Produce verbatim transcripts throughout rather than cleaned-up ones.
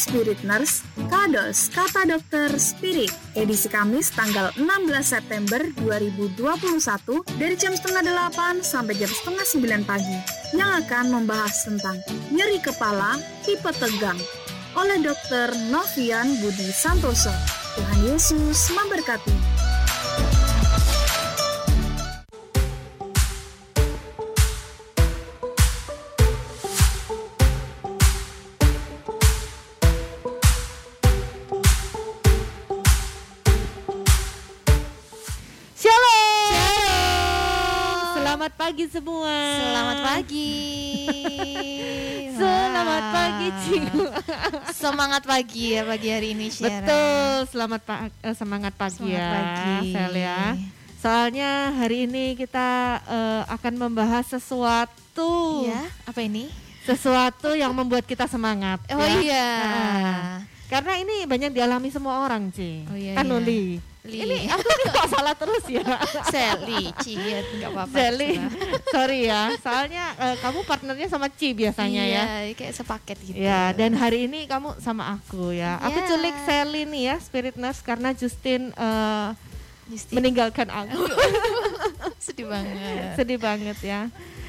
Spirit Nurse, Kados, Kata Dokter Spirit. Edisi Kamis tanggal enam belas September dua ribu dua puluh satu dari jam setengah delapan sampai jam setengah sembilan pagi yang akan membahas tentang nyeri kepala, hipotegang oleh Dokter Nofrian Budi Santoso. Tuhan Yesus memberkati. Selamat pagi semua. Selamat pagi. Selamat pagi Ciku. Semangat pagi ya pagi hari ini Syara. Betul, selamat pa- eh, semangat pagi semangat ya pagi. Sel ya. Soalnya hari ini kita uh, akan membahas sesuatu. Iya, apa ini? Sesuatu yang membuat kita semangat. Oh ya. Iya. Nah, karena ini banyak dialami semua orang Ci. Oh iya. Kan iya. Nuli. Li. Ini aku nih kok salah terus ya Seli, Ci, gak apa-apa Seli, sorry ya. Soalnya uh, kamu partnernya sama Ci biasanya iya, ya iya, kayak sepaket gitu ya. Dan hari ini kamu sama aku ya yeah. Aku culik Seli nih ya, Spirit Nurse. Karena Justin, uh, Justin. meninggalkan aku. Sedih banget Sedih banget ya.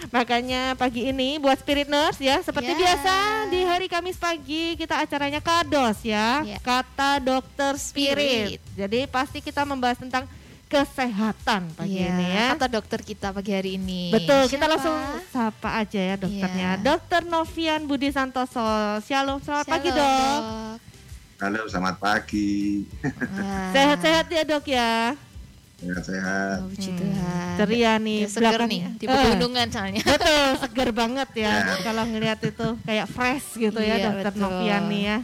Makanya pagi ini buat Spirit Nurse ya. Seperti yeah. biasa di hari Kamis pagi kita acaranya Kados ya yeah. Kata Dokter Spirit. Spirit Jadi pasti kita membahas tentang kesehatan pagi yeah. ini ya. Kata dokter kita pagi hari ini. Betul, siapa? Kita langsung sapa aja ya dokternya yeah. Dokter Nofrian Budi Santoso. Shalom, selamat Shalom, pagi dok. Halo, selamat pagi. Wah. Sehat-sehat ya dok ya. Sehat-sehat. Oh, hmm. Ceria nih, seger nih di pegunungan eh. soalnya. Betul, seger banget ya. Kalau ngelihat itu kayak fresh gitu ya, iya, dokter Nofrian nih ya.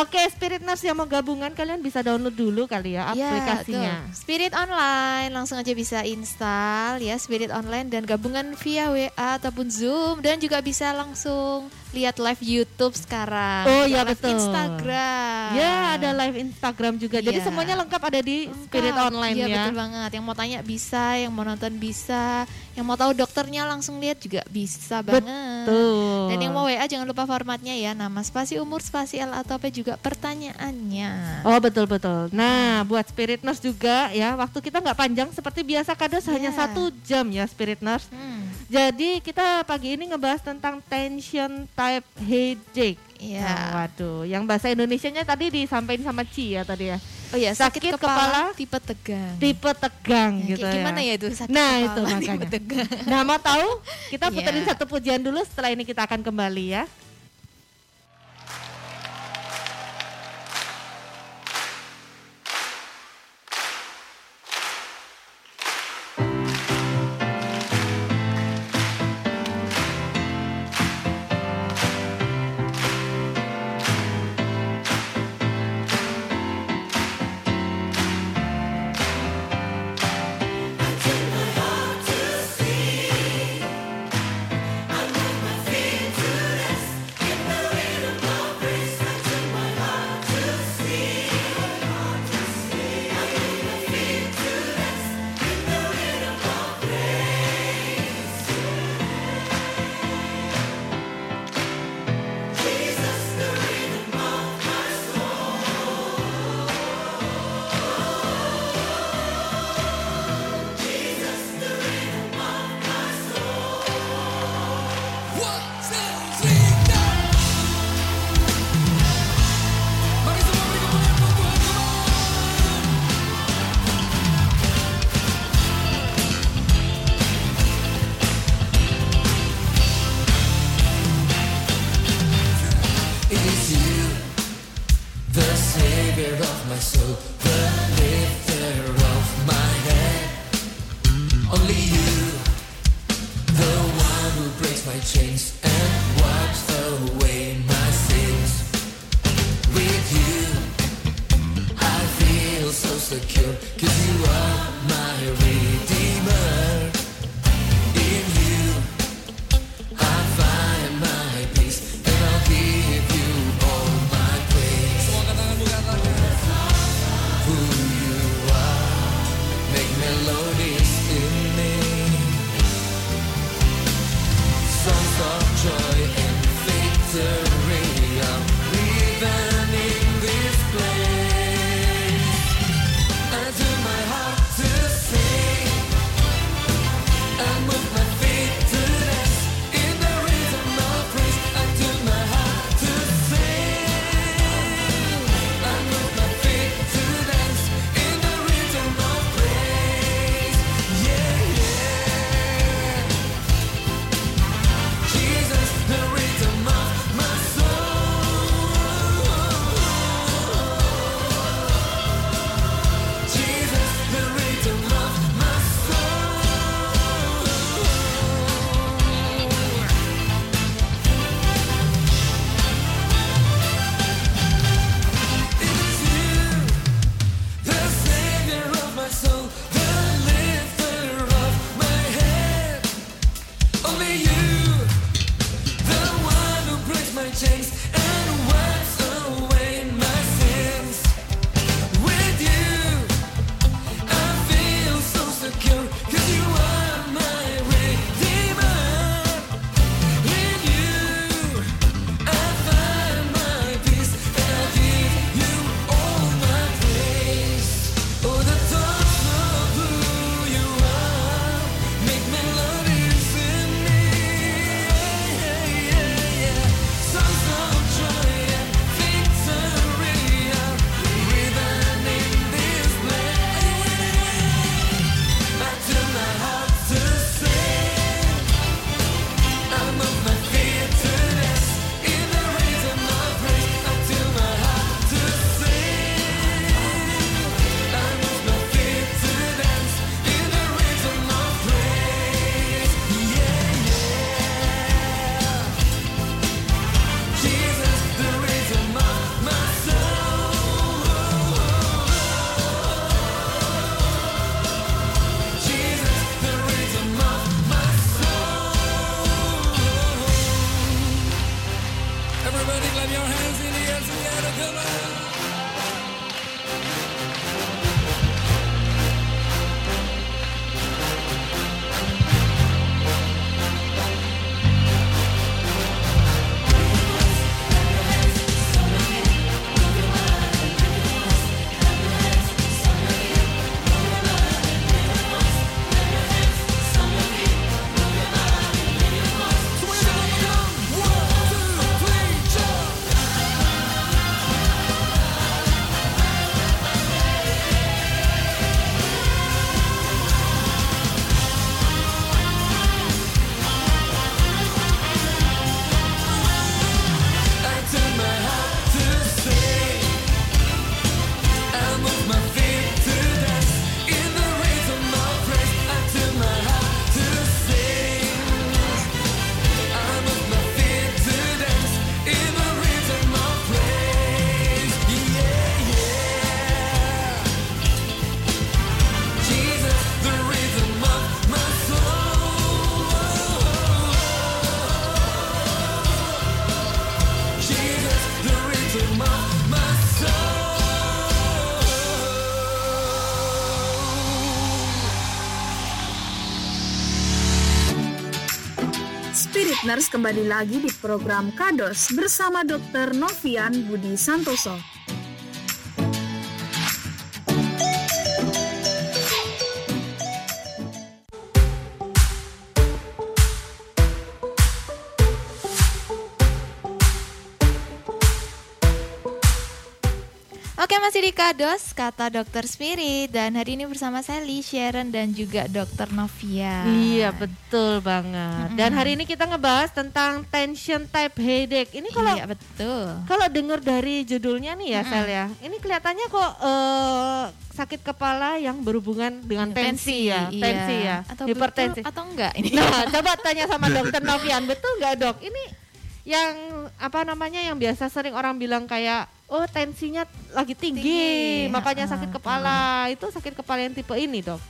Oke, Spirit Nurse yang mau gabungan kalian bisa download dulu kali ya aplikasinya. Iya, Spirit Online, langsung aja bisa install ya Spirit Online dan gabungan via W A ataupun Zoom dan juga bisa langsung lihat live YouTube sekarang. Oh ya betul. Instagram. Ya ada live Instagram juga. Ya. Jadi semuanya lengkap ada di lengkap. Spirit Online ya. Iya betul banget. Yang mau tanya bisa, yang mau nonton bisa, yang mau tahu dokternya langsung lihat juga bisa banget. Betul. Dan yang mau W A jangan lupa formatnya ya, nama spasi umur spasi L atau P juga pertanyaannya. Oh betul betul. Nah buat Spirit Nurse juga ya, waktu kita nggak panjang seperti biasa Kados yeah. hanya satu jam ya Spirit Nurse. Hmm. Jadi kita pagi ini ngebahas tentang tension type headache. Iya. Nah, waduh, yang bahasa Indonesianya tadi disampaikan sama Ci ya tadi ya. Oh iya, sakit, sakit kepala, kepala tipe tegang. Tipe tegang ya, gitu ya. Gimana ya itu sakit nah, kepala? Nah, itu makanya. Nah, mau tahu? Kita puterin yeah. satu pujian dulu, setelah ini kita akan kembali ya. Joy and victory, I'm leaving. Spirit Nurse kembali lagi di program Kados bersama dokter Nofrian Budi Santoso. Oke, masih di Kados, kata dokter Spirit, dan hari ini bersama saya Lee, Sharon, dan juga dokter Nofrian. Iya, betul banget. Mm-hmm. Dan hari ini kita ngebahas tentang tension type headache. Ini kalau iya, betul. Kalau dengar dari judulnya nih ya, mm-hmm. Sel ya, ini kelihatannya kok uh, sakit kepala yang berhubungan dengan tensi, tensi ya, iya. tensi ya, atau hipertensi betul, atau enggak ini. Nah, coba tanya sama dokter Nofrian, betul nggak dok? Ini yang apa namanya yang biasa sering orang bilang kayak oh tensinya lagi tinggi, tinggi. makanya sakit kepala, uh, itu sakit kepala yang tipe ini dok?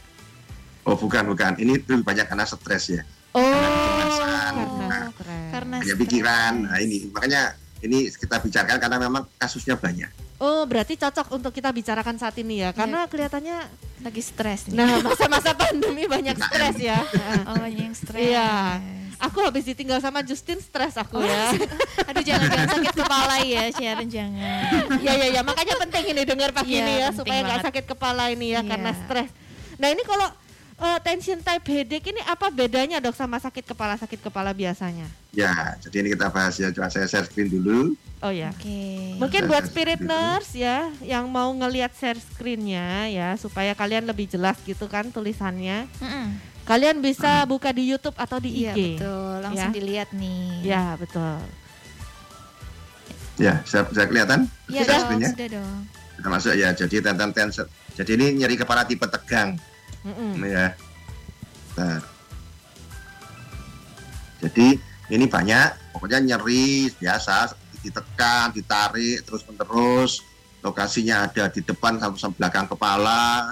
Oh bukan bukan, ini lebih banyak karena stres ya. Oh. Karena kecemasan, oh, nah, karena banyak pikiran, nah ini makanya ini kita bicarakan karena memang kasusnya banyak. Oh berarti cocok untuk kita bicarakan saat ini ya, karena yeah. kelihatannya lagi stres nih. Nah masa-masa pandemi banyak stres ya. Oh banyak yang stres. Iya. Aku habis ditinggal sama Justin, stres aku oh, ya. Aduh jangan-jangan sakit kepala ya, Sharon jangan. Iya iya ya, makanya penting ini dengar pagi ya, ini ya supaya nggak sakit kepala ini ya, ya. Karena stres. Nah ini kalau uh, tension type headache ini apa bedanya dok sama sakit kepala sakit kepala biasanya? Ya jadi ini kita bahas ya, coba saya share screen dulu. Oh ya. Oke. Okay. Mungkin saya buat Spirit Nurse dulu. Ya yang mau ngelihat share screen-nya ya supaya kalian lebih jelas gitu kan tulisannya. Mm-mm. Kalian bisa buka di YouTube atau di I G. Iya betul, langsung ya. Dilihat nih. Iya betul. Ya, sudah, sudah kelihatan? Iya dong, sudah dong. Kita masuk ya, jadi tentang tension. Jadi ini nyeri kepala tipe tegang. Mm-mm. Ya. Nah. Jadi ini banyak, pokoknya nyeri biasa, ditekan, ditarik, terus menerus. Lokasinya ada di depan sampai belakang kepala.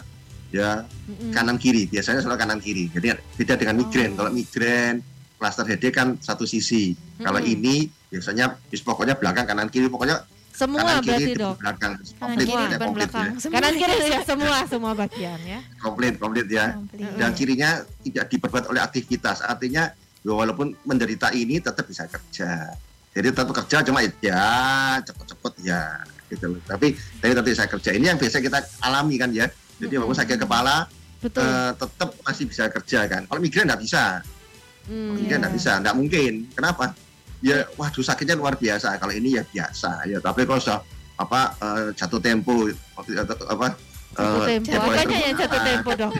Ya, mm-hmm. kanan kiri, biasanya selalu kanan kiri. Jadi beda dengan migrain. Oh. Kalau migrain, cluster headache kan satu sisi. Mm-hmm. Kalau ini biasanya pokoknya belakang kanan kiri, pokoknya semua kanan kiri di belakang. Komplit ya, komplit ya. Kanan kiri ya semua, semua bagian ya. Komplit, komplit ya. Komplit. Dan kirinya tidak diperbuat oleh aktivitas. Artinya walaupun menderita ini tetap bisa kerja. Jadi tetap kerja cuma ya cepet-cepet ya gitu. Tapi tapi tetap bisa kerja. Ini yang biasa kita alami kan ya. Jadi walaupun sakit kepala uh, tetap masih bisa kerja kan. Kalau migrain nggak bisa, hmm, migrain nggak yeah. bisa, nggak mungkin. Kenapa? Ya, waduh sakitnya luar biasa. Kalau ini ya biasa. Ya, tapi kalau sudah apa uh, jatuh tempo, apa? Jatuh tempo. Makanya uh, yang jatuh tempo dong.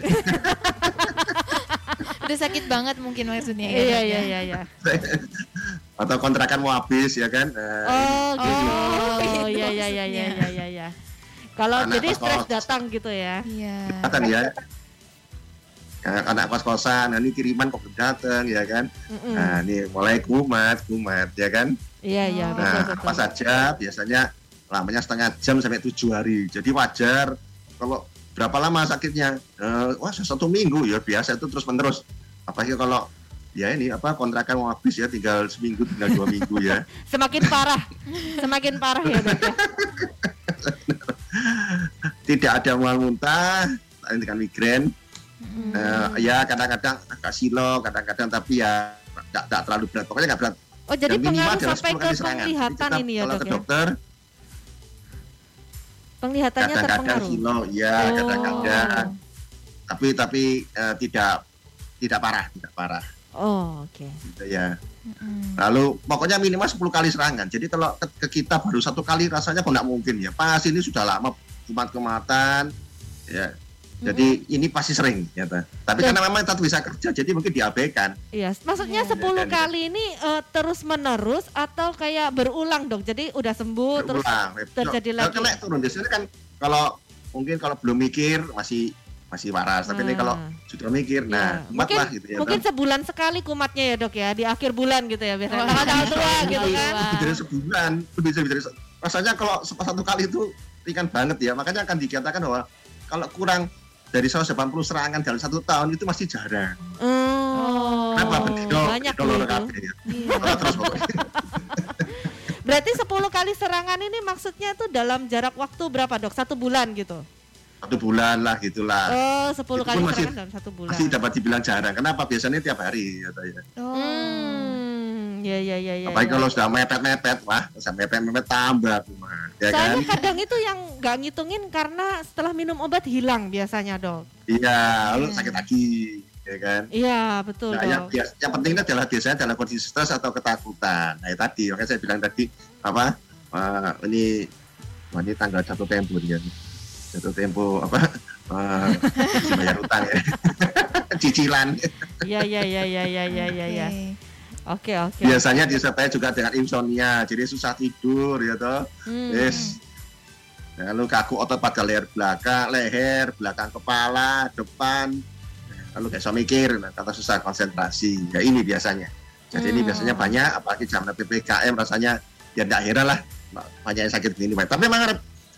Udah sakit banget mungkin maksudnya. Iya iya iya. iya. Atau kontrakan mau habis ya kan? Uh, oh, gitu. oh iya iya iya iya iya. iya. Kalau jadi stres datang gitu ya. Iya. Datang ya. Anak kos-kosan, nah, ini kiriman kok belum datang ya kan. Mm-mm. Nah, ini mulai kumat, kumat ya kan. Iya, iya, oh. Nah, betul, betul. Apa saja biasanya lamanya setengah jam sampai tujuh hari. Jadi wajar kalau berapa lama sakitnya? Eh, wah, satu minggu ya biasa itu terus-menerus. Apalagi kalau ya ini apa kontrakan mau habis ya, tinggal seminggu, tinggal dua minggu ya. Semakin parah, semakin parah ya dok ya. Tidak ada mual muntah, dengan migrain. Hmm. Uh, ya kadang-kadang agak silo, kadang-kadang tapi ya tidak terlalu berat. Pokoknya nggak berat. Oh jadi pengaruh sampai ke penglihatan ini ya dok ya? Ke dokter, penglihatannya kadang-kadang silo, ya oh. kadang-kadang. Tapi tapi uh, tidak tidak parah, tidak parah. Oh oke. Okay. Gitu ya. Mm. Lalu pokoknya minimal sepuluh kali serangan. Jadi kalau ke, ke kita baru satu kali rasanya kok nggak mungkin ya. Pas ini sudah lama kumat-kumatan, ya. Jadi mm-hmm. ini pasti sering, nyata. Tapi dan, karena memang tetap bisa kerja, jadi mungkin diabaikan. Iya, maksudnya ya, sepuluh kan, kali ini uh, terus menerus atau kayak berulang dok? Jadi udah sembuh berulang, terus terjadi lagi. Kalau kena turun biasanya kan kalau mungkin kalau belum mikir masih masih waras, tapi ini hmm. kalau sudah mikir, nah ya. kumat mungkin, lah gitu ya. Mungkin dok. Sebulan sekali kumatnya ya dok ya, di akhir bulan gitu ya biasanya. Kalau tanggal tua gitu kan. Jadi sebulan, bisa bisa. Rasanya kalau satu kali itu ringan banget ya, makanya akan dikatakan bahwa kalau kurang dari seratus delapan puluh serangan dalam satu tahun itu masih jarang. Oh. Kenapa bedok? Banyak dolor kabeh. Terus berarti sepuluh kali serangan ini maksudnya itu dalam jarak waktu berapa, Dok? Satu bulan gitu. Satu bulan lah gitulah. Oh, sepuluh kali serangan masih, dalam satu bulan. Masih dapat dibilang jarang. Kenapa? Biasanya tiap hari ya. Oh. Hmm, ya ya ya ya. Apalagi ya, kalau ya. sudah mepet-mepet, wah, sampai mepet-mepet tambah kumaha. Ya saya kan? Kadang itu yang nggak ngitungin karena setelah minum obat hilang biasanya dok. Iya, lalu sakit lagi, ya kan? Iya betul. Nah, dok. Yang, bias, yang pentingnya adalah biasanya dalam kondisi stres atau ketakutan. Nah ya, tadi, makanya saya bilang tadi apa? Uh, ini, wah, ini tanggal jatuh tempo dia, jatuh tempo apa? Uh, bayar utang ya, cicilan. Iya iya iya iya iya iya. Ya, ya. Oke oke. Biasanya disertai juga dengan insomnia, jadi susah tidur ya toh. Hmm. Yes. Lalu kaku otot pada leher belakang, leher belakang kepala, depan. Lalu kayak susah mikir, kata susah konsentrasi. Ya ini biasanya. Jadi hmm. ini biasanya banyak, apalagi zaman P P K M rasanya ya tidak heran lah banyak yang sakit begini. Tapi memang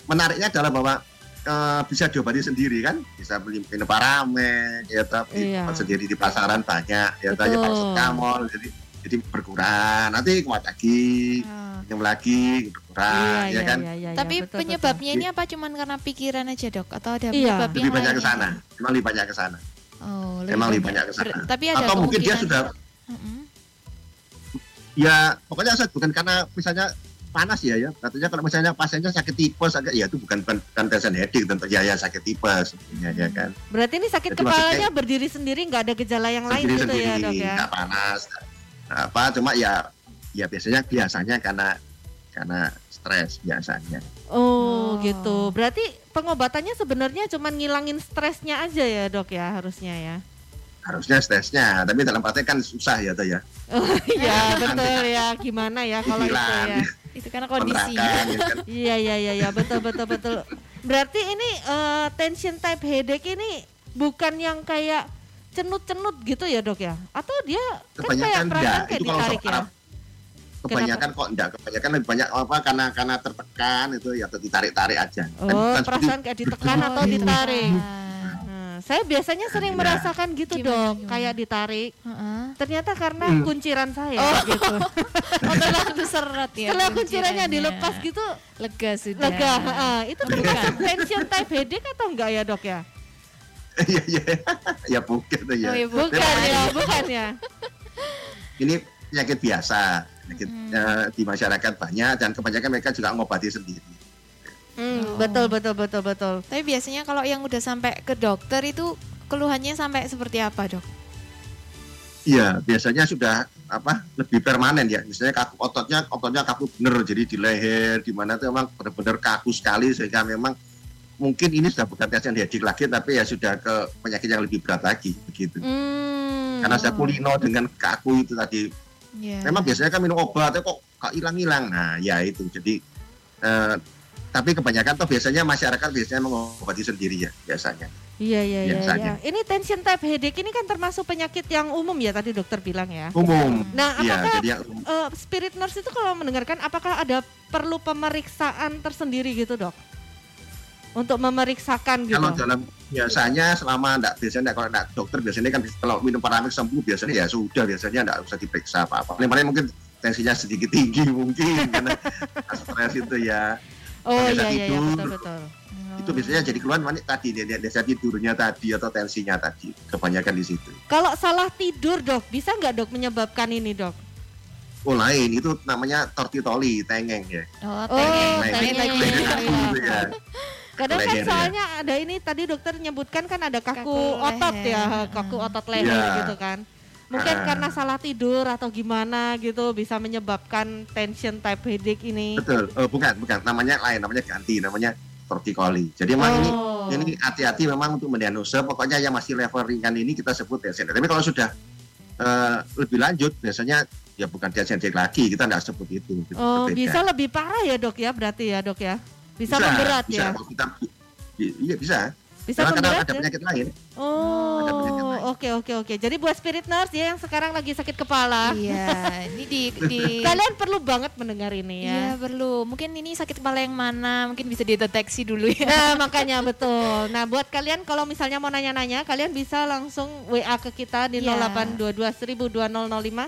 menariknya adalah bahwa Uh, bisa diobati sendiri kan, bisa beli minum paramen ya, tapi iya. sendiri di pasaran banyak ya, tanya paracetamol jadi jadi berkurang, nanti kuat lagi oh. minum lagi berkurang iya, ya iya, kan iya, iya, tapi betul, penyebabnya betul. Ini apa cuman karena pikiran aja dok atau ada iya. penyebab lebih banyak ke sana memang lebih banyak ke sana oh, memang lebih banyak ke sana atau mungkin dia sudah uh-uh. ya pokoknya bukan karena misalnya panas ya ya, katanya kalau misalnya pasiennya sakit tipes, agak ya itu bukan bukan, bukan tension headache tentu ya ya sakit tipes sebenarnya ya kan. Berarti ini sakit jadi kepalanya berdiri sendiri nggak ada gejala yang lain gitu sendiri, ya dok ya. Nggak panas, apa cuma ya ya biasanya biasanya karena karena stres biasanya. Oh, oh gitu, berarti pengobatannya sebenarnya cuma ngilangin stresnya aja ya dok ya harusnya ya. Harusnya stresnya, tapi dalam praktek kan susah ya toh ya. Oh iya betul ya, gimana ya kalau itu ya. Itu karena kondisi. Iya iya iya ya, betul betul betul. Berarti ini uh, tension type headache ini bukan yang kayak cenut-cenut gitu ya dok ya? Atau dia kan kayak perasaan kayak ditarik ya? Kebanyakan kenapa? Kok enggak, kebanyakan lebih banyak apa karena karena tertekan itu ya atau ditarik-tarik aja. Oh kan, perasaan kayak ditekan oh, atau ditarik. Nah. Saya biasanya sering ya. merasakan gitu gimana, dong, gimana? Kayak ditarik. Uh-huh. Ternyata karena hmm. kunciran saya oh. gitu. Oh, setelah itu seret ya. Setelah kuncirannya dilepas gitu, lega sudah. Lega, uh, itu termasuk tension type headache atau enggak ya, Dok ya? Iya, iya. Ya bukan ya. Oh, ya bukan ya, bukan ya. Ini penyakit biasa, penyakit hmm. uh, di masyarakat banyak dan kebanyakan mereka juga mengobati sendiri. Hmm, oh. Betul, betul, betul, betul. Tapi biasanya kalau yang udah sampai ke dokter itu keluhannya sampai seperti apa, dok? Iya, biasanya sudah apa lebih permanen ya. Misalnya kaku ototnya, ototnya kaku bener, jadi di leher, di mana itu memang benar-benar kaku sekali sehingga memang mungkin ini sudah bukan tension headache lagi, tapi ya sudah ke penyakit yang lebih berat lagi, begitu. Hmm. Karena sudah kulino dengan kaku itu tadi. Yeah. Memang biasanya kan minum obatnya kok kok hilang-hilang. Nah, ya itu. Jadi eh, tapi kebanyakan tuh biasanya masyarakat biasanya mengobati sendiri ya biasanya. Iya iya iya. Ya. Ini tension type headache ini kan termasuk penyakit yang umum ya tadi dokter bilang ya. Umum. Nah apakah ya, yang... uh, Spirit Nurse itu kalau mendengarkan apakah ada perlu pemeriksaan tersendiri gitu dok? Untuk memeriksakan gitu. Kalau dalam Biasanya selama enggak, biasanya enggak, kalau enggak dokter biasanya kan kalau minum paramek sembuh biasanya ya sudah, biasanya enggak usah diperiksa apa-apa. Paling-paling mungkin tensinya sedikit tinggi mungkin karena stres itu ya. Oh iya, iya iya betul betul. Oh. Itu biasanya jadi keluhan mana tadi dia dia tidurnya tadi atau tensinya tadi, kebanyakan di situ. Kalau salah tidur, Dok, bisa enggak, Dok, menyebabkan ini, Dok? Oh lain, itu namanya tortitoli, tengeng ya. Oh, tengeng. Oh, tengeng. tengeng. tengeng. tengeng. Ya. Kadang kan soalnya ya. Ada ini tadi dokter nyebutkan kan ada kaku, kaku otot ya, kaku otot leher ya. Gitu kan. Mungkin ah. karena salah tidur atau gimana gitu bisa menyebabkan tension type headache ini. Betul. Oh, bukan, bukan. Namanya lain, namanya ganti, namanya tortikoli. Jadi memang oh. ini ini hati-hati memang untuk mendiagnosa. Pokoknya yang masih level ringan ini kita sebut tension. Tapi kalau sudah uh, lebih lanjut biasanya ya bukan diagnostik lagi, kita enggak sebut itu. Oh, berbeda. Bisa lebih parah ya, Dok, ya, berarti ya, Dok, ya. Bisa, bisa memberat bisa, ya. Kita, iya bisa. Bisa karena memberat. Ada penyakit ya? Lain. Oh. Oke oke oke. Jadi buat Spirit Nurse ya yang sekarang lagi sakit kepala. Iya. Ini di, di kalian perlu banget mendengar ini ya. Iya perlu. Mungkin ini sakit kepala yang mana? Mungkin bisa dideteksi dulu ya. Nah makanya betul. Nah buat kalian kalau misalnya mau nanya-nanya, kalian bisa langsung W A ke kita di ya. nol delapan dua dua satu nol nol nol nol lima.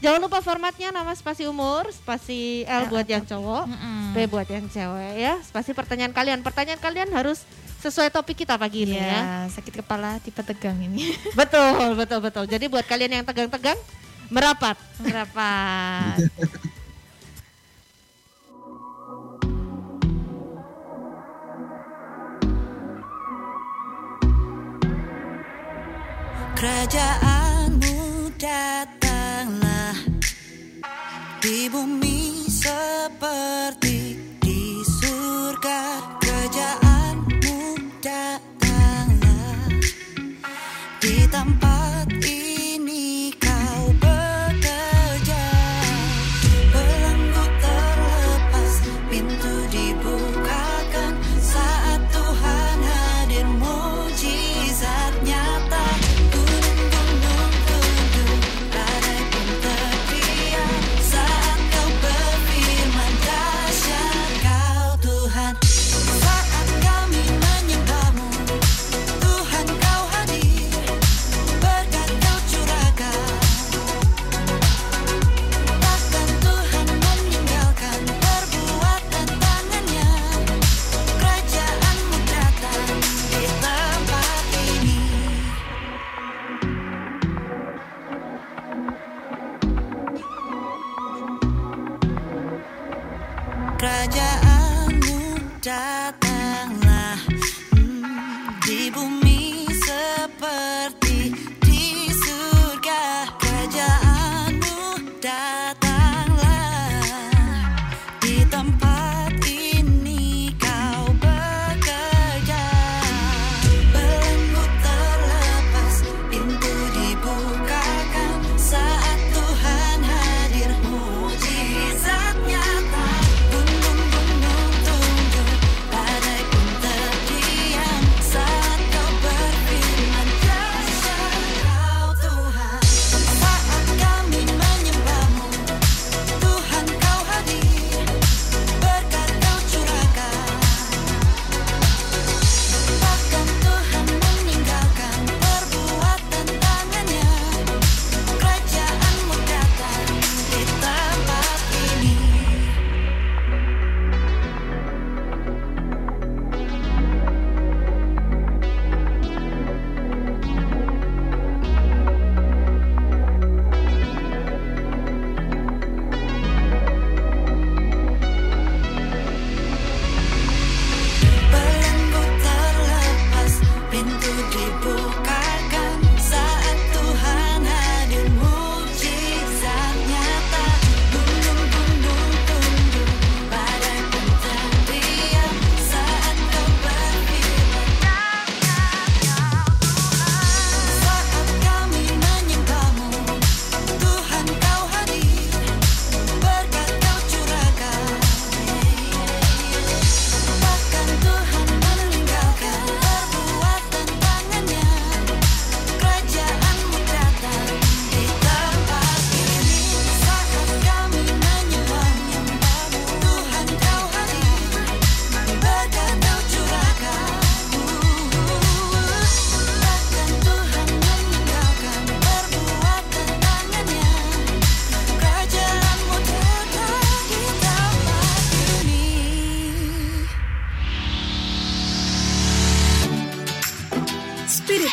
Jangan lupa formatnya nama spasi umur, spasi L buat yang cowok, mm-mm. B buat yang cewek ya. Spasi pertanyaan kalian. Pertanyaan kalian harus sesuai topik kita pagi ini ya. Ya. Sakit kepala tipe tegang ini. Betul, betul, betul. Jadi buat kalian yang tegang-tegang, merapat. Merapat. Kerajaanmu datanglah di bumi seperti di surga, kerjaanmu datanglah di tempat ini kau bekerja. Belenggu terlepas, pintu dibukakan saat Tuhan hadir mujizat nyata. Gunung-gunung tunduk, badai pun terdiam. Kerajaanmu datanglah hmm, di bumi seperti di surga. Kerajaanmu datanglah di tempat ini kau bekerja. Belenggu terlepas, pintu dibukakan saat Tuhan hadir mujizat nyata.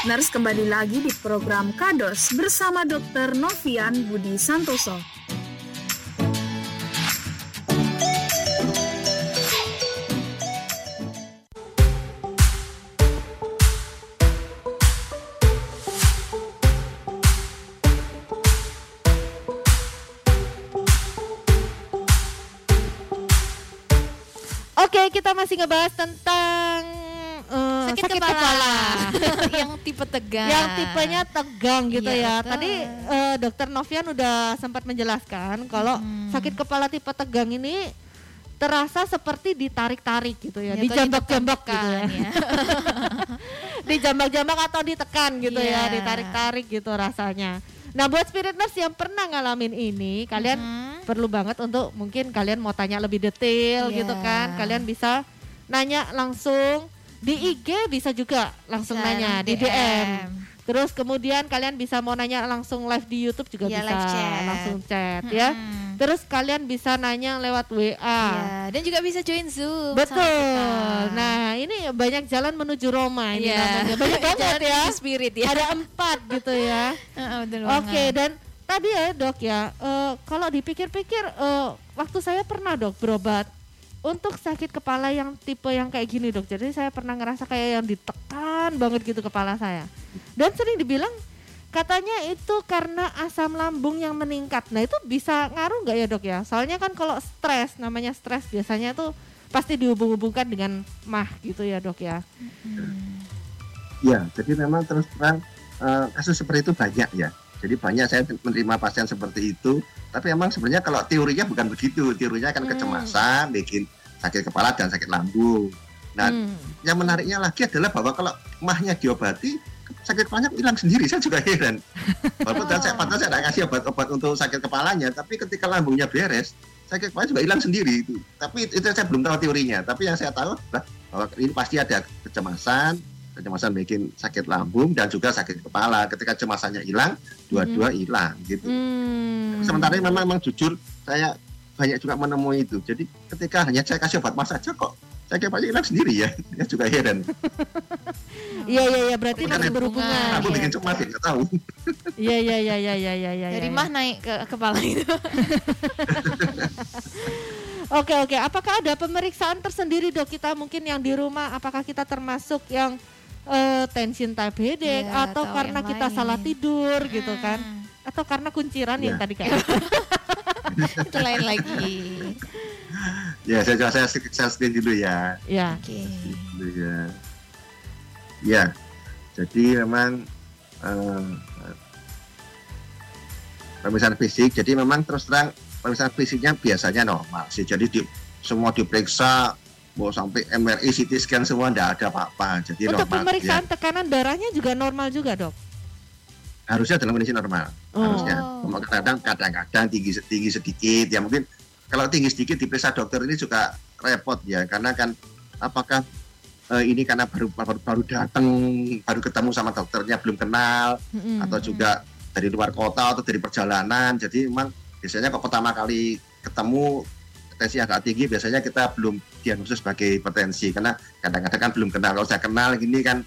Spirit Nurse kembali lagi di program Kados bersama dokter Nofrian Budi Santoso. Oke, kita masih ngebahas tentang sakit, sakit kepala, kepala. yang tipe tegang, yang tipenya tegang gitu ya. ya. Tadi uh, dokter Nofrian udah sempat menjelaskan kalau hmm. sakit kepala tipe tegang ini terasa seperti ditarik-tarik gitu ya, ya dijambak-jambak gitu ya, ya. dijambak-jambak atau ditekan gitu yeah. ya, ditarik-tarik gitu rasanya. Nah, buat Spirit Nurse yang pernah ngalamin ini, kalian hmm. perlu banget untuk mungkin kalian mau tanya lebih detail yeah. gitu kan, kalian bisa nanya langsung. Di I G bisa juga langsung bisa nanya, di D M. Terus kemudian kalian bisa mau nanya langsung live di YouTube juga ya, bisa live chat. Langsung chat hmm. ya. Terus kalian bisa nanya lewat W A ya, dan juga bisa join Zoom. Betul. Nah, ini banyak jalan menuju Roma ini ya. namanya. Banyak banget ya. Spirit, ya. Ada empat gitu ya. Oke, okay, dan tadi ya dok ya, uh, kalau dipikir-pikir uh, waktu saya pernah dok berobat untuk sakit kepala yang tipe yang kayak gini dok. Jadi saya pernah ngerasa kayak yang ditekan banget gitu kepala saya. Dan sering dibilang katanya itu karena asam lambung yang meningkat. Nah, itu bisa ngaruh gak ya dok ya? Soalnya kan kalau stres, namanya stres biasanya tuh pasti dihubung-hubungkan dengan mah gitu ya dok ya. Ya, jadi memang terus terang uh, kasus seperti itu banyak ya. Jadi banyak saya menerima pasien seperti itu, tapi emang sebenarnya kalau teorinya bukan begitu, teorinya kan hmm. kecemasan, bikin sakit kepala dan sakit lambung. Nah, hmm. yang menariknya lagi adalah bahwa kalau mahnya diobati, sakit kepalanya hilang sendiri. Saya juga heran. Walaupun oh. saya padahal saya tidak kasih obat-obat untuk sakit kepalanya, tapi ketika lambungnya beres, sakit kepalanya juga hilang sendiri itu. Tapi itu saya belum tahu teorinya. Tapi yang saya tahu adalah bahwa ini pasti ada kecemasan. Kecemasan bikin sakit lambung dan juga sakit kepala. Ketika kecemasannya hilang, dua-dua hilang hmm. gitu. Hmm. Sementara memang, memang jujur saya banyak juga menemui itu. Jadi ketika hanya saya kasih obat mas aja kok, saya kepalanya hilang sendiri ya. Saya juga heran. Iya iya iya berarti masih berhubungan. Aku bikin cemas enggak tahu. Iya iya iya iya iya iya. Dari mah naik ke kepala itu. Oke oke, apakah ada pemeriksaan tersendiri dok kita mungkin yang di rumah, apakah kita termasuk yang uh, tension type headache ya, atau, atau karena kita lain. salah tidur hmm. gitu kan, atau karena kunciran ya. yang tadi kan itu lain lagi ya. Saya coba saya saya screen dulu ya ya oke okay. ya ya jadi memang um, pemeriksaan fisik, jadi memang terus terang pemeriksaan fisiknya biasanya normal sih. Jadi di, semua diperiksa, mau sampai M R I, C T scan semua tidak ada apa-apa. Jadi untuk normal. Untuk pemeriksaan ya. Tekanan darahnya juga normal juga dok? Harusnya dalam kondisi normal. Oh. Harusnya. Kadang-kadang, kadang-kadang tinggi, tinggi sedikit. Ya mungkin kalau tinggi sedikit diperiksa dokter ini juga repot ya. Karena kan apakah eh, ini karena baru baru, baru datang, baru ketemu sama dokternya belum kenal, mm-hmm. atau juga dari luar kota atau dari perjalanan. Jadi memang biasanya kalau pertama kali ketemu tensi agak tinggi, biasanya kita belum diagnosis sebagai hipertensi karena kadang-kadang kan belum kenal. Kalau saya kenal gini kan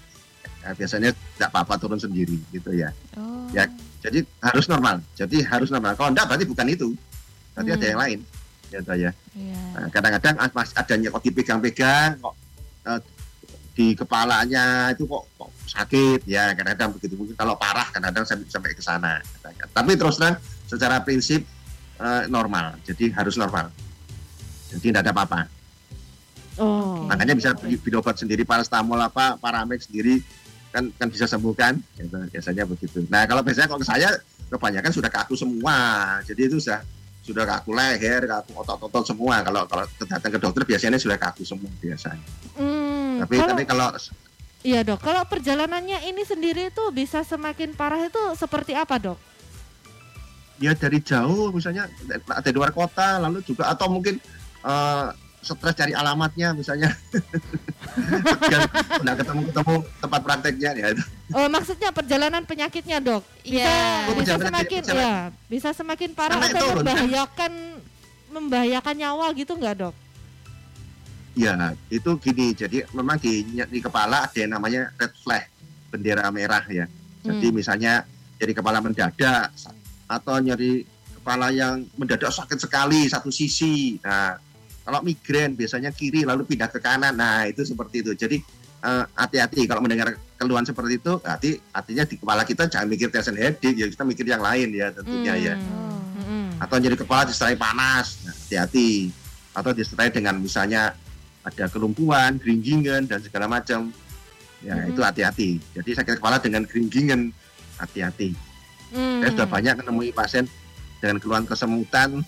ya biasanya tidak apa-apa turun sendiri gitu ya. Oh. Ya, jadi harus normal. Jadi harus normal. Kalau enggak berarti bukan itu. Berarti hmm. ada yang lain. Gitu ya. Yeah. Nah, kadang-kadang adanya kok dipegang-pegang kok eh, di kepalanya itu kok, kok sakit ya, kadang-kadang begitu. Mungkin kalau parah kadang-kadang sampai, sampai ke sana. Tapi terus terang secara prinsip normal, jadi harus normal, jadi tidak ada apa-apa. Oh, makanya bisa beli obat sendiri, paracetamol apa, paramek sendiri kan kan bisa sembuhkan, gitu, biasanya begitu. Nah kalau biasanya kalau saya kebanyakan sudah kaku semua, jadi itu sudah sudah kaku leher, kaku otot-otot semua. Kalau kalau datang ke dokter biasanya sudah kaku semua biasanya. Hmm, tapi kalau, tapi kalau iya dok, kalau perjalanannya ini sendiri itu bisa semakin parah itu seperti apa dok? Ya dari jauh misalnya dari luar kota, lalu juga atau mungkin uh, stres cari alamatnya misalnya nggak ketemu-ketemu tempat prakteknya ya itu. Oh maksudnya perjalanan penyakitnya dok bisa, yeah. bisa semakin penyakit, ya bisa semakin parah atau turun, membahayakan membahayakan nyawa gitu nggak dok? Ya itu gini, jadi memang di, di kepala ada yang namanya red flag. bendera merah ya. Jadi hmm. misalnya nyeri kepala mendadak atau nyeri kepala yang mendadak sakit sekali satu sisi. Nah, kalau migrain biasanya kiri lalu pindah ke kanan. Nah, itu seperti itu. Jadi uh, hati-hati kalau mendengar keluhan seperti itu, hati artinya di kepala kita jangan mikir tension headache, ya kita mikir yang lain ya tentunya hmm. ya. Atau nyeri kepala disertai panas, nah, hati-hati. Atau disertai dengan misalnya ada kelumpuhan, gringgingan dan segala macam. Ya mm-hmm. itu hati-hati. Jadi sakit kepala dengan gringgingan, hati-hati. Mm-hmm. Saya sudah banyak menemui pasien dengan keluhan kesemutan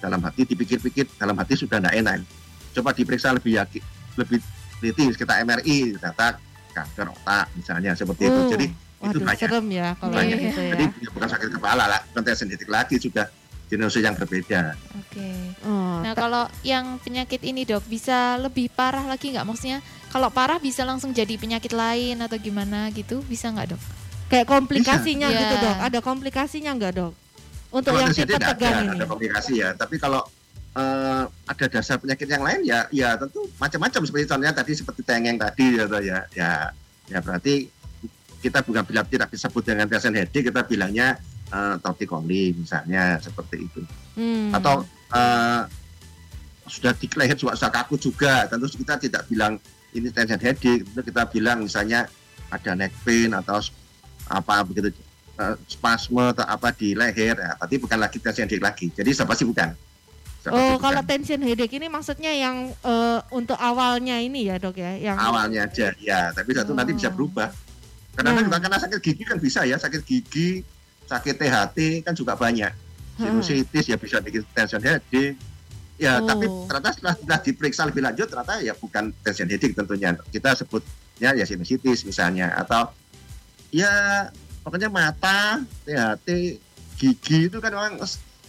dalam hati, dipikir-pikir dalam hati sudah tidak enak. Coba diperiksa lebih yakin, lebih teliti, kita M R I, data kanker otak misalnya seperti uh. itu. Jadi waduh, itu banyak. Serem ya, kalau banyak. Gitu ya. Jadi bukan sakit kepala lah, bukan sensitif lagi, sudah diagnosis yang berbeda. Oke. Okay. Oh, nah, tak. Kalau yang penyakit ini, Dok, bisa lebih parah lagi nggak? Maksudnya kalau parah bisa langsung jadi penyakit lain atau gimana gitu? Bisa nggak, Dok? Kayak komplikasinya bisa. Gitu, yeah. Dok. Ada komplikasinya nggak, Dok? Untuk kalau yang kita tegang ada, ini. Ada komplikasi ya, tapi kalau uh, ada dasar penyakit yang lain ya ya tentu macam-macam, seperti contohnya tadi seperti tengeng tadi atau ya ya ya berarti kita bukan bilang tidak disebut dengan tension headache, kita bilangnya uh, torticolli misalnya seperti itu. Hmm. Atau uh, sudah dikleher juga, sudah kaku juga, tentu kita tidak bilang ini tension headache, tentu kita bilang misalnya ada neck pain atau apa begitu, uh, spasme atau apa di leher, ya, tapi bukan lagi tension headache lagi. Jadi saya pasti bukan. Seperti oh, bukan. Kalau tension headache ini maksudnya yang uh, untuk awalnya ini ya, Dok ya, yang awalnya aja ya, tapi satu oh. nanti bisa berubah. Karena kita kena sakit gigi kan bisa ya, sakit gigi, sakit T H T kan juga banyak. Sinusitis ya bisa bikin tension headache. Ya oh. tapi ternyata setelah, setelah diperiksa lebih lanjut ternyata ya bukan tension headache tentunya. Kita sebutnya ya sinusitis misalnya, atau ya pokoknya mata, T H T, gigi itu kan memang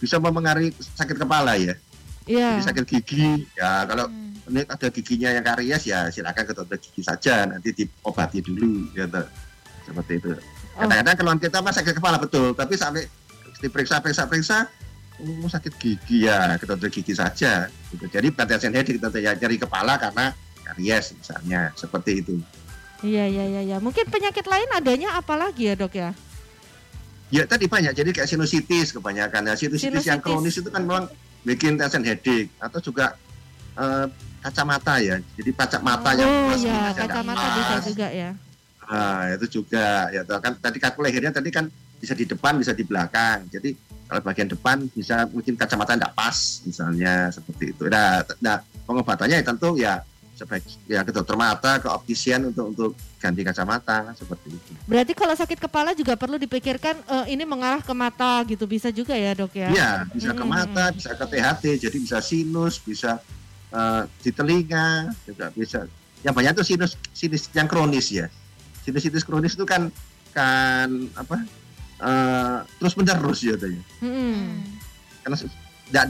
bisa memengaruhi sakit kepala ya. Yeah. Jadi sakit gigi ya kalau hmm. ini ada giginya yang karies ya silakan ke dokter gigi saja, nanti diobati dulu gitu. Seperti itu. Kadang-kadang keluhan kita mah sakit kepala betul, tapi sampai diperiksa-periksa-periksa, oh sakit gigi ya, ke dokter gigi saja. Gitu. Jadi tension headache kita nyeri kepala karena karies misalnya, seperti itu. Iya, iya, iya, iya. Mungkin penyakit lain adanya apa lagi ya, Dok ya? Ya tadi banyak. Jadi kayak sinusitis kebanyakan. Ya, sinusitis, sinusitis yang kronis itu kan memang bikin tension headache, atau juga eh, kacamata ya. Jadi kacamata oh, yang plus ya, kacamata bisa juga ya. Nah, itu juga ya kan tadi kaku lehernya tadi kan bisa di depan bisa di belakang. Jadi kalau bagian depan bisa mungkin kacamata tidak pas misalnya seperti itu. Nah, nah pengobatannya ya tentu ya sebaik ya ke dokter mata, ke optisian untuk untuk ganti kacamata seperti itu. Berarti kalau sakit kepala juga perlu dipikirkan uh, ini mengarah ke mata gitu, bisa juga ya, Dok ya. Iya, bisa ke mata, hmm. bisa ke T H T, jadi bisa sinus, bisa uh, di telinga, juga bisa. Yang banyak itu sinus sinus yang kronis ya. Sinusitis kronis itu kan kan apa uh, terus menerus ya katanya. Hmm. Karena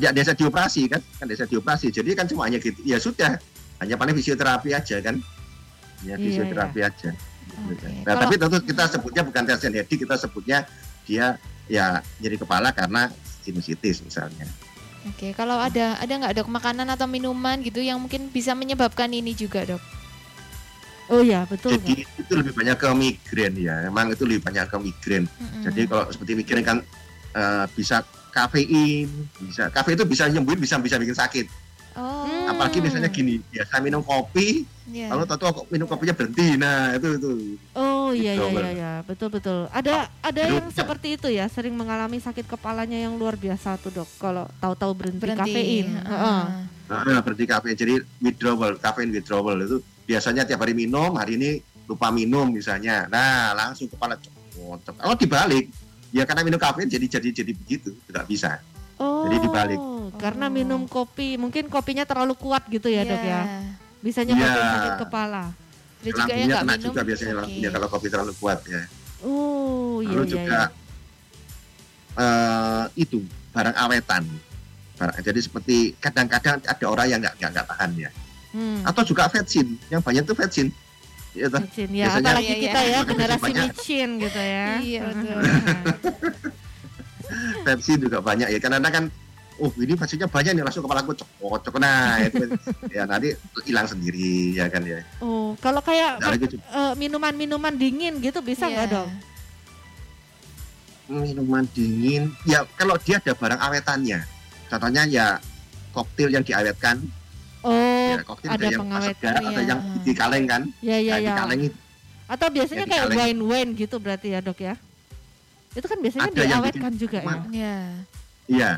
tidak biasa dioperasi kan, kan biasa dioperasi. Jadi kan cuma hanya gitu. Ya sudah, hanya paling fisioterapi aja kan. Ya fisioterapi iya, aja. Okay. Nah, kalau tapi tentu kita sebutnya bukan tension headache, kita sebutnya dia ya nyeri kepala karena sinusitis misalnya. Oke, okay. Kalau ada ada enggak, Dok, makanan atau minuman gitu yang mungkin bisa menyebabkan ini juga, Dok? Oh ya betul. Jadi kan? Itu lebih banyak ke migrain ya, emang itu lebih banyak ke migrain. Mm-hmm. Jadi kalau seperti migrain kan uh, bisa kafein, bisa kafein itu bisa nyembuhin, bisa bisa bikin sakit. Oh. Apalagi misalnya gini, biasa minum kopi, yeah. lalu tahu minum kopinya berhenti, nah itu itu. Oh iya gitu, iya iya betul betul. Ada ada yang ya. Seperti itu ya, sering mengalami sakit kepalanya yang luar biasa tuh, Dok. Kalau tahu-tahu berhenti, berhenti. Kafein. Uh-huh. Nah, berhenti kafein, jadi withdrawal, kafein withdrawal itu. Biasanya tiap hari minum, hari ini lupa minum misalnya. Nah, langsung kepala cocok. Kalau dibalik, ya karena minum kafein jadi jadi jadi begitu, tidak bisa. Oh, jadi dibalik. Karena oh. minum kopi, mungkin kopinya terlalu kuat gitu ya, yeah. Dok ya. Bisa nyebabin yeah. sakit kepala. Jadi juga yang enggak minum juga biasanya okay. kalau kopi terlalu kuat ya. Oh, iya, lalu iya, juga iya. Uh, itu barang awetan. Barang, jadi seperti kadang-kadang ada orang yang enggak enggak tahan ya. Hmm. Atau juga vetsin, yang banyak tuh vetsin. Ya, vetsin ya, biasanya apalagi kita ya generasi micin gitu ya. Iya betul. Vetsin juga banyak ya, karena kan oh ini vaksinnya banyak nih, langsung kepala gue cocok, nah itu ya nanti hilang sendiri ya kan ya. Oh kalau kayak uh, minuman-minuman dingin gitu bisa nggak yeah. dong? Minuman dingin ya kalau dia ada barang awetannya, contohnya ya koktail yang diawetkan. Oh, ya, koktail ada, ada yang segar, ya. Ada yang dikaleng kan? Ya, ya, ya. Dikaleng itu. Atau biasanya ya, kayak wine-wine gitu berarti ya dok ya? Itu kan biasanya ada diawetkan juga man. Ya? Iya,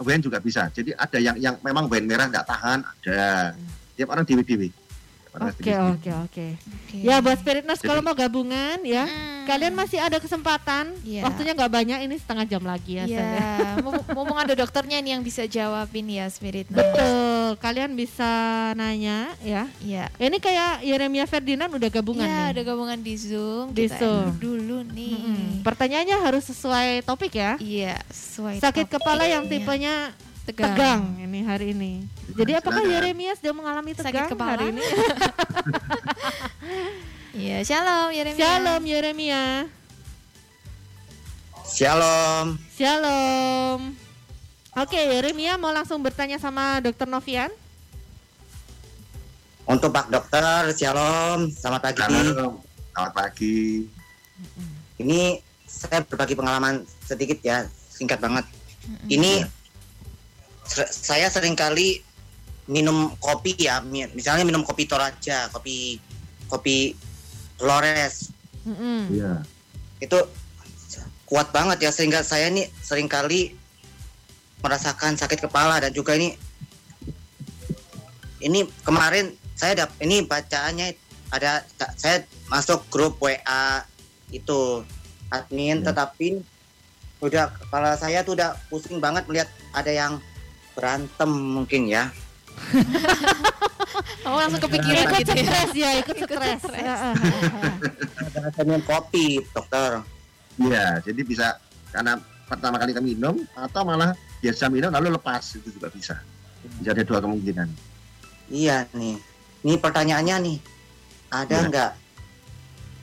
wine juga bisa. Jadi ada yang yang memang wine merah nggak tahan, ada. Tiap orang dewi-dewi. Oke oke oke. Ya buat Spirit Nurse kalau mau gabungan ya, hmm. kalian masih ada kesempatan. Yeah. Waktunya nggak banyak, ini setengah jam lagi ya. Yeah. Mumpung ada dokternya ini yang bisa jawabin ya Spirit Nurse. Betul, kalian bisa nanya ya. Iya. Yeah. Ini kayak Yeremia Ferdinand udah gabungan yeah, nih. Iya, udah gabungan di Zoom. Di kita Zoom dulu nih. Hmm. Pertanyaannya harus sesuai topik ya. Iya, yeah, sesuai. Sakit topik kepala yang tipenya Tegang. tegang ini hari ini. Jadi apakah Yeremia sudah mengalami tegang sakit kepala hari ini? Iya, shalom Yeremia. Shalom Yeremia. Shalom. Shalom. Oke, Yeremia mau langsung bertanya sama Dokter Nofrian. Untuk Pak Dokter, shalom. Selamat pagi. Shalom. Selamat pagi. Ini saya berbagi pengalaman sedikit ya, singkat banget. Ini saya seringkali minum kopi ya, misalnya minum kopi Toraja, kopi kopi Flores, mm-hmm. yeah. itu kuat banget ya sehingga saya ini seringkali merasakan sakit kepala. Dan juga ini ini kemarin saya dapat ini bacaannya ada, saya masuk grup W A itu admin yeah. tetapi udah kepala saya tuh udah pusing banget melihat ada yang berantem mungkin ya. Oh langsung kepikiran ikut gitu stres ya, ya ikut stres. Karena kopi dokter. Iya, jadi bisa karena pertama kali kami minum atau malah biasa minum lalu lepas, itu juga bisa. Jadi ada dua kemungkinan. Iya nih, ini pertanyaannya nih, ada ya. nggak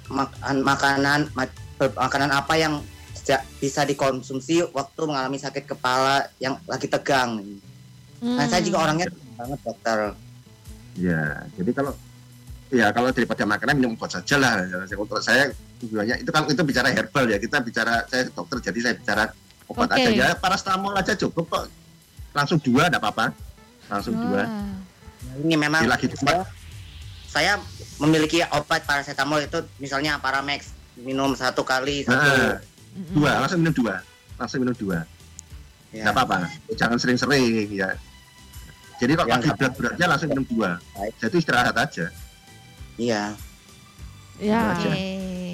makan makanan makanan apa yang bisa dikonsumsi waktu mengalami sakit kepala yang lagi tegang? hmm. Nah saya juga orangnya tegang banget dokter. Ya jadi kalau ya kalau daripada makanan minum obat saja lah. Untuk saya tujuannya itu, kalau itu bicara herbal ya, kita bicara, saya dokter jadi saya bicara obat okay. aja ya, paracetamol aja cukup kok, langsung dua tidak apa-apa, langsung wow. dua. Ini memang ini lagi saya, saya memiliki obat paracetamol itu, misalnya Paramex minum satu kali satu nah. dua, langsung minum dua, langsung minum dua, ya. Gak apa-apa, jangan sering-sering ya. Jadi kalau lagi berat-beratnya langsung minum dua, jadi istirahat aja. Iya. Ya. Aja.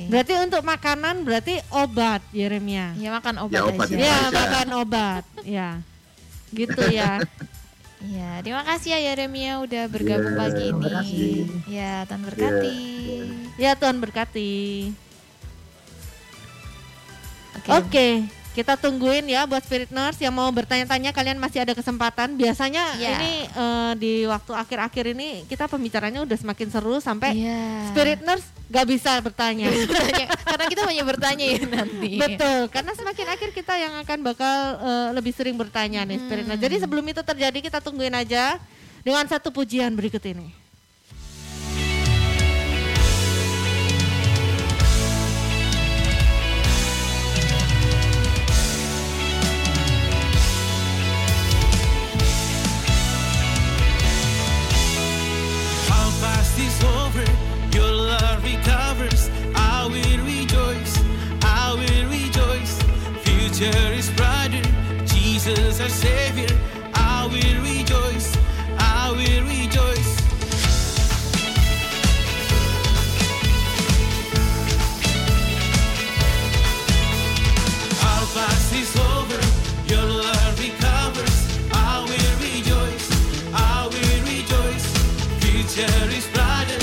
Berarti untuk makanan berarti obat Yeremia. Ya makan obat. Ya obat. Aja. Ya makan obat. Ya, gitu ya. Ya, terima kasih ya Yeremia udah bergabung ya, pagi ini. Ya, Tuhan berkati. Ya, ya Tuhan berkati. Oke, okay. okay, kita tungguin ya buat Spirit Nurse yang mau bertanya-tanya, kalian masih ada kesempatan. Biasanya yeah. ini uh, di waktu akhir-akhir ini kita pembicaranya udah semakin seru sampai yeah. Spirit Nurse gak bisa bertanya. Karena kita banyak bertanya ya nanti. Betul, karena semakin akhir kita yang akan bakal uh, lebih sering bertanya nih Spirit hmm. Nurse. Jadi sebelum itu terjadi kita tungguin aja dengan satu pujian berikut ini. Is over, your love recovers. I will rejoice, I will rejoice. Future is brighter, Jesus our Savior. I will rejoice, I will rejoice. Our past is over, your love recovers. I will rejoice, I will rejoice. Future is brighter.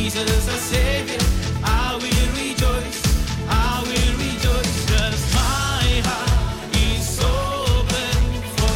Jesus our Savior, I will rejoice, I will rejoice. Cause my heart is open for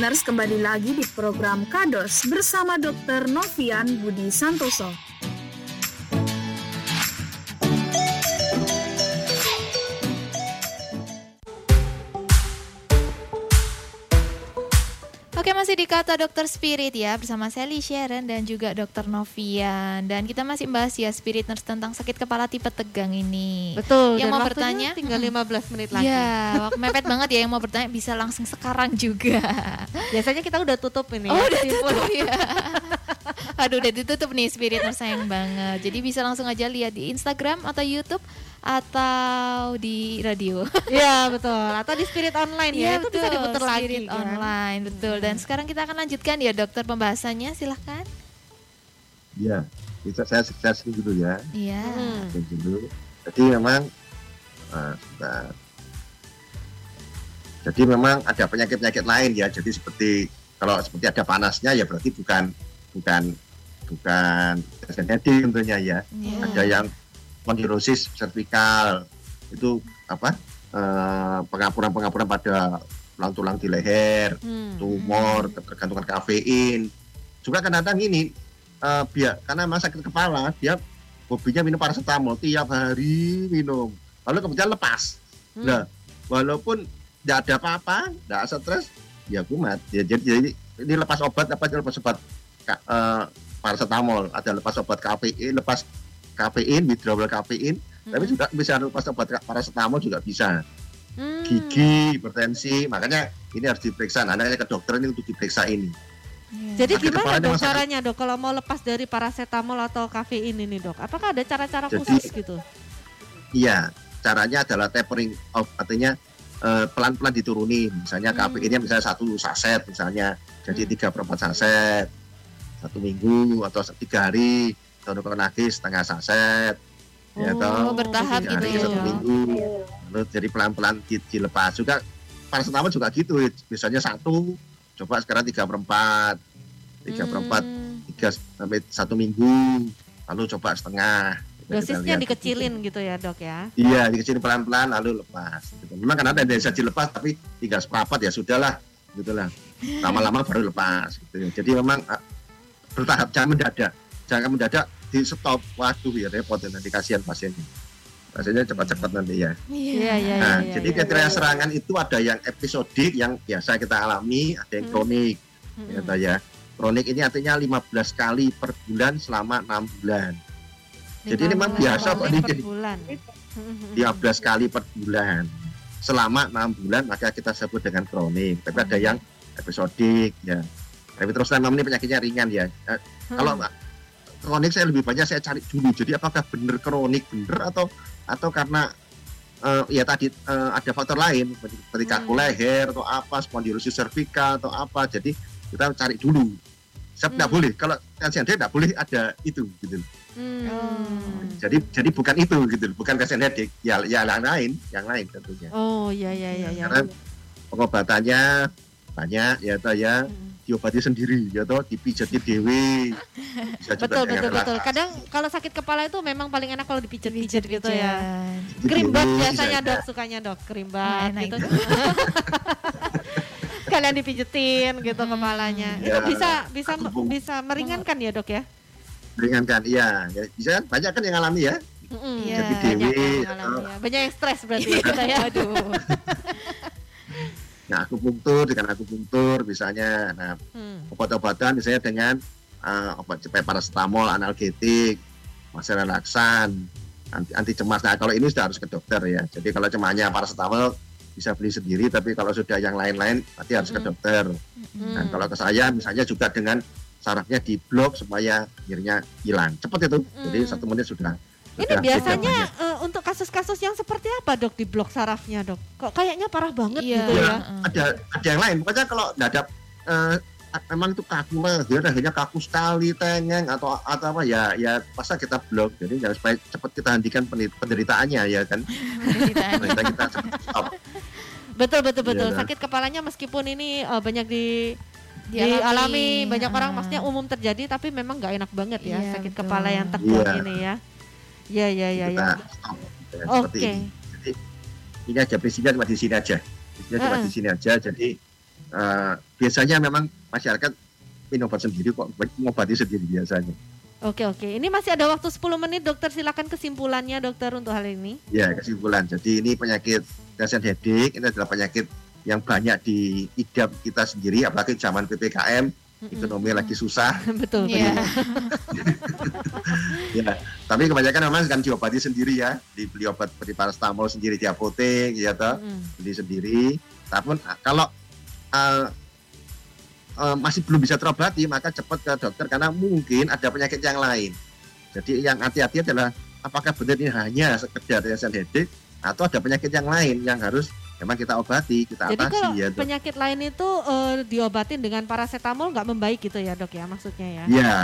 Nurse kembali lagi di program Kados bersama dokter Nofrian Budi Santoso. Oke, masih di Kata Dokter Spirit ya, bersama Sally, Sharon, dan juga dokter Nofrian. Dan kita masih membahas ya Spirit Nurse tentang sakit kepala tipe tegang ini. Betul, yang dan mau bertanya tinggal lima belas menit lagi. Ya, mepet banget ya, yang mau bertanya bisa langsung sekarang juga. Biasanya kita udah tutup ini. Oh, ya, udah tutup ya. Aduh, udah ditutup nih Spirit Nurse, sayang banget. Jadi bisa langsung aja lihat di Instagram atau YouTube atau di radio. Iya, betul. Atau di Spirit Online ya, ya itu betul. Bisa diputar lagi Spirit kan? Online, betul. Dan sekarang kita akan lanjutkan ya dokter pembahasannya, silahkan. Iya, kita saya sukses dulu ya. Iya. Hmm. Jadi memang uh, sebentar. Jadi memang ada penyakit-penyakit lain ya. Jadi seperti kalau seperti ada panasnya ya berarti bukan bukan bukan genetik tentunya ya. Yeah. Ada yang pondirosis cervikal itu apa eh, pengapuran-pengapuran pada tulang-tulang di leher, hmm. tumor, ketergantungan kafein. Juga kadang-kadang ini eh, biar karena memang sakit kepala dia hobinya minum paracetamol tiap hari minum. Lalu kemudian lepas. Hmm. Nah, walaupun tidak ada apa-apa, tidak stres, ya kumat. Ya, jadi jadi ini lepas obat apa lepas obat Ka, uh, paracetamol, ada lepas obat kafein, lepas kafein, withdrawal kafein, mm-hmm. tapi juga bisa lepas obat paracetamol juga bisa. Mm. Gigi, hipertensi, makanya ini harus diperiksa. Anaknya ke dokter ini untuk diperiksa ini. Yeah. Jadi sakit gimana dok caranya dok kalau mau lepas dari paracetamol atau kafein ini dok? Apakah ada cara-cara jadi, khusus gitu? Iya, caranya adalah tapering off, artinya uh, pelan-pelan diturunin. Misalnya mm. kafeinnya misalnya satu saset misalnya, jadi tiga mm. per empat saset. Satu minggu atau tiga hari atau lagi setengah saset oh, ya toh bertahap gitu ya satu minggu lalu jadi pelan-pelan dilepas juga paracetamol juga gitu biasanya satu coba sekarang tiga per empat tiga per empat tiga sampai satu minggu lalu coba setengah dosisnya dikecilin gitu ya dok ya iya dikecilin pelan-pelan lalu lepas memang kan ada yang bisa dilepas tapi tiga seperempat ya sudahlah gitulah lama-lama baru lepas gitu. Jadi memang bertahap, jangan mendadak, jangan mendadak di stop, waduh ya repot ya, nanti kasihan pasiennya. Pasiennya cepat-cepat nanti ya. Iya, iya, nah, iya, jadi iya, kriteria iya, serangan itu ada yang episodik yang biasa kita alami, ada yang kronik. Hmm. Ya, ya. Kronik ini artinya lima belas kali per bulan selama enam bulan. Jadi ini memang biasa Pak ini jadi lima belas kali per bulan. Selama enam bulan maka kita sebut dengan kronik. Tapi hmm. ada yang episodik ya. Tapi terus memang ini penyakitnya ringan ya. Eh, hmm. Kalau kronik saya lebih banyak saya cari dulu. Jadi apakah benar kronik benar atau atau karena uh, ya tadi uh, ada faktor lain seperti kaku hmm. leher atau apa, spondylosis cervical atau apa. Jadi kita cari dulu. Sebab tidak hmm. boleh kalau pasien dia tidak boleh ada itu gitu. Hmm. Jadi jadi bukan itu gitu, bukan kasihan headache, ya, ya yang lain, yang lain tentunya. Oh iya iya iya. Ya, karena ya, pengobatannya banyak ya toh ya, hmm. diobati sendiri ya toh, dipijati dewe. betul betul betul. Kadang kalau sakit kepala itu memang paling enak kalau dipijat-pijat gitu ya. Krimbat biasanya dok, sukanya dok, krimbat nah, gitu. Kalian dipijetin gitu hmm. kepalanya. Ya, itu bisa bisa aku, bisa meringankan ya dok ya. Ringankan, iya. Ya, bisa kan? Banyak kan yang alami ya. Mm-hmm. Ya jadi Dewi, banyak, atau... ya. Banyak yang stres berarti. ya. Aduh. Nah, akupunktur, dengan akupunktur misalnya. Nah, hmm. obat-obatan misalnya dengan uh, obat cepet paracetamol, analgetik, masalah relaksan, anti, anti cemas. Nah, kalau ini sudah harus ke dokter ya. Jadi kalau cemanya paracetamol bisa beli sendiri, tapi kalau sudah yang lain-lain nanti harus hmm. ke dokter. Hmm. Dan kalau ke saya misalnya juga dengan sarafnya diblok supaya akhirnya hilang cepat itu, hmm. jadi satu menit sudah. Ini sudah biasanya uh, untuk kasus-kasus yang seperti apa dok diblok sarafnya dok? Kok kayaknya parah banget iya, gitu ya? Ya. Hmm. Ada ada yang lain, pokoknya kalau nggak ada uh, emang itu kaku lah, dia akhirnya kaku sekali, tengeng atau atau apa ya ya masa kita blok, jadi jangan supaya cepat kita hentikan penderitaannya ya kan? Penderitaannya kita cepat stop. Betul betul betul ya, sakit kepalanya meskipun ini uh, banyak di Dialami, dialami banyak orang, maksudnya umum terjadi tapi memang nggak enak banget ya iya, sakit betul. Kepala yang tekun iya. ini ya. Iya iya iya. Ya. Oke. Okay. Jadi ini aja prinsipnya cuma di sini aja, prinsipnya cuma uh. di sini aja. Jadi uh, biasanya memang masyarakat minum obat sendiri kok, mengobati sendiri biasanya. Oke okay, oke. Okay. Ini masih ada waktu sepuluh menit dokter, silakan kesimpulannya dokter untuk hal ini. Ya kesimpulan. Jadi ini penyakit dasar headache, ini adalah penyakit yang banyak diidap kita sendiri, apalagi zaman P P K M, mm-hmm. ekonomi lagi susah. Betul. Ya. ya. Tapi kebanyakan memang kan diobati sendiri ya, dibeli obat seperti paracetamol sendiri di apotek, ya toh, mm. beli sendiri. Tapi kalau uh, uh, masih belum bisa terobati, maka cepat ke dokter karena mungkin ada penyakit yang lain. Jadi yang hati-hati adalah apakah benar ini hanya sekedar headache atau ada penyakit yang lain yang harus memang kita obati, kita atasi. Jadi kalau ya, penyakit lain itu uh, diobatin dengan paracetamol nggak membaik gitu ya dok ya maksudnya ya? Iya,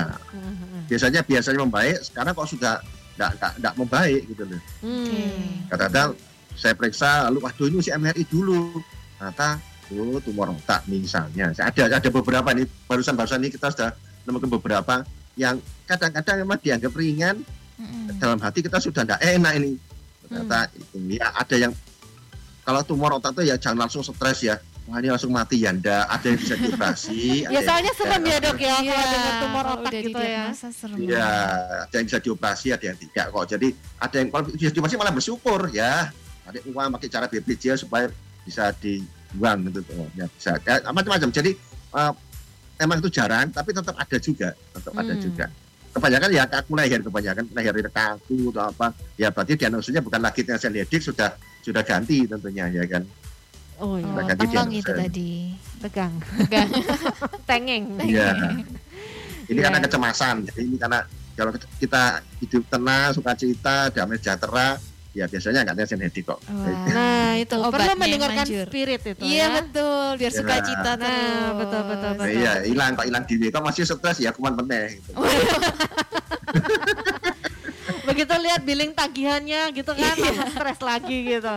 biasanya biasanya membaik, sekarang kok sudah nggak membaik gitu loh. Hmm. Kadang-kadang saya periksa, lalu waduh ini si M R I dulu, ternyata oh, tumor otak misalnya. Ada ada beberapa nih, barusan-barusan ini kita sudah menemukan beberapa yang kadang-kadang memang dianggap ringan, hmm. dalam hati kita sudah nggak enak ini. Ternyata hmm. itu, ya ada yang kalau tumor otak itu ya jangan langsung stres ya. Wah ini langsung mati ya, ndak ada yang bisa dioperasi. Ya soalnya serem ya dok ya kalau ada tumor otak gitu ya. Iya, ada yang bisa dioperasi, ada yang tidak kok. Jadi ada yang kalau bisa dioperasi malah bersyukur ya. Ada uang pakai cara B P J S supaya bisa dibuang gitu tuh. Ya bisa ya, macam-macam. Jadi uh, emang itu jarang tapi tetap ada juga, tetap hmm. ada juga. Kebanyakan ya kaku leher, kebanyakan leher kaku atau apa. Ya berarti diagnosisnya bukan lagi tension headache, sudah sudah ganti tentunya ya kan. Oh iya, oh, tolong itu tadi. Tegang. Tegang. Tengeng. Iya. Ini yeah. karena kecemasan. Jadi ini karena kalau kita hidup tenang, sukacita, damai sejahtera, ya biasanya nggak tension headache kok. Wow. Nah itu perlu mendengarkan manjur. Spirit itu. Iya ya? Betul, biar ya. Sukacita terus. Nah, betul betul betul. Iya hilang kok hilang diri. Kok masih stres ya kuman peneh. Gitu. Begitu lihat billing tagihannya gitu kan, langsung stres lagi gitu.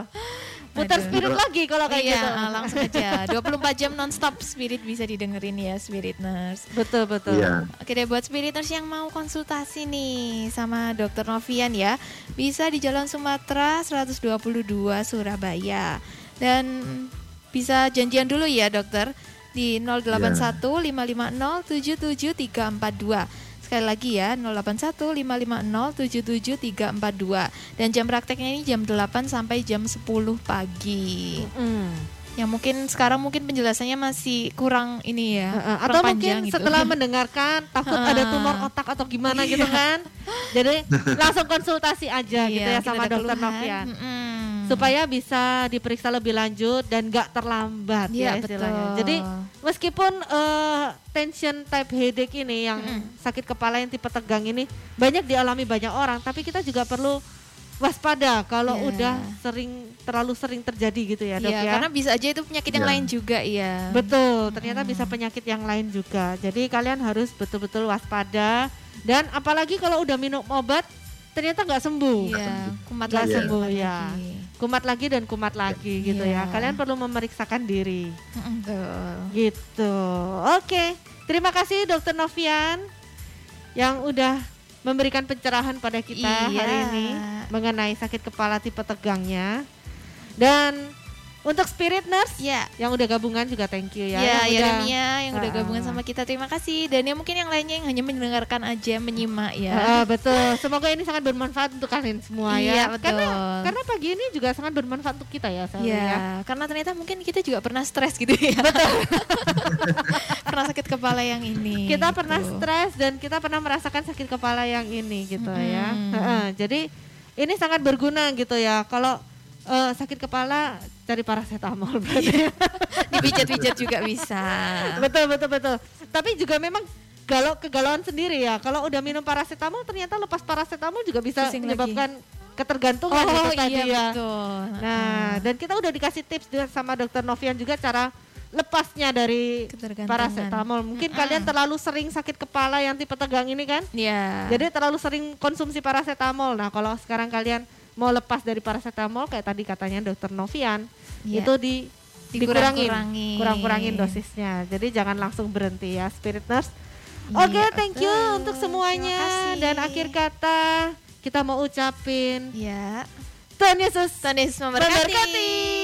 Putar spirit aduh. Lagi kalau kayak iya, gitu. Langsung aja. dua puluh empat jam non-stop Spirit bisa didengerin ya Spirit Nurse. Betul, betul. Iya. Oke deh buat Spirit Nurse yang mau konsultasi nih sama dokter Nofrian ya. Bisa di Jalan Sumatera seratus dua puluh dua Surabaya. Dan hmm. bisa janjian dulu ya dokter di nol delapan satu lima lima nol tujuh tujuh tiga empat dua. Sekali lagi ya, nol delapan satu lima lima nol tujuh tujuh tiga empat dua. Dan jam prakteknya ini jam delapan sampai jam sepuluh pagi. Mm-hmm. Ya mungkin sekarang mungkin penjelasannya masih kurang ini ya. Uh, atau mungkin gitu. Setelah mendengarkan takut uh, ada tumor otak atau gimana iya. gitu kan. Jadi langsung konsultasi aja iya, gitu ya sama dokter Nofrian. Mm. Supaya bisa diperiksa lebih lanjut dan gak terlambat yeah, ya istilahnya. Betul. Jadi meskipun uh, tension type headache ini yang mm. sakit kepala yang tipe tegang ini banyak dialami banyak orang. Tapi kita juga perlu waspada kalau yeah. udah sering terlalu sering terjadi gitu ya dok yeah, ya. Karena bisa aja itu penyakit yang yeah. lain juga ya. Betul, ternyata hmm. bisa penyakit yang lain juga. Jadi kalian harus betul-betul waspada dan apalagi kalau udah minum obat ternyata nggak sembuh, yeah. kumat gak lagi. sembuh ya. Kumat lagi dan kumat lagi yeah. gitu yeah. ya. Kalian perlu memeriksakan diri. Mm-hmm. Gitu. Oke, terima kasih dokter Nofrian yang udah memberikan pencerahan pada kita iya. hari ini mengenai sakit kepala tipe tegangnya. Dan untuk Spirit Nurse yeah. yang udah gabungan juga thank you ya. Yeah, ya Yeremia yang uh, udah gabungan sama kita terima kasih. Dan yang mungkin yang lainnya yang hanya mendengarkan aja, menyimak ya. Uh, betul. Semoga ini sangat bermanfaat untuk kalian semua ya. Yeah, betul. Karena karena pagi ini juga sangat bermanfaat untuk kita ya saya. Yeah, ya. Karena ternyata mungkin kita juga pernah stres gitu ya. Betul. Pernah sakit kepala yang ini. Kita gitu. Pernah stres dan kita pernah merasakan sakit kepala yang ini gitu mm-hmm. ya. Uh-uh. Jadi ini sangat berguna gitu ya. Kalau uh, sakit kepala cari paracetamol berarti. Dipijat-pijat juga bisa. Betul betul betul. Tapi juga memang galau kegalauan sendiri ya. Kalau udah minum paracetamol ternyata lepas paracetamol juga bisa pusing menyebabkan lagi. Ketergantungan oh, itu iya, tadi ya. Betul. Nah, dan kita udah dikasih tips sama dokter Nofrian juga cara lepasnya dari paracetamol. Mungkin mm-hmm. kalian terlalu sering sakit kepala yang tipe tegang ini kan? Iya. Yeah. Jadi terlalu sering konsumsi paracetamol. Nah, kalau sekarang kalian mau lepas dari paracetamol kayak tadi katanya dokter Nofrian, yeah. itu di dikurangin, dikurangin, kurang-kurangin dosisnya. Jadi jangan langsung berhenti ya, Spirit Nurse. Yeah, Oke, okay, thank you untuk semuanya dan akhir kata kita mau ucapin ya. Yeah. Tuhan Yesus, Tuhan Yesus memberkati.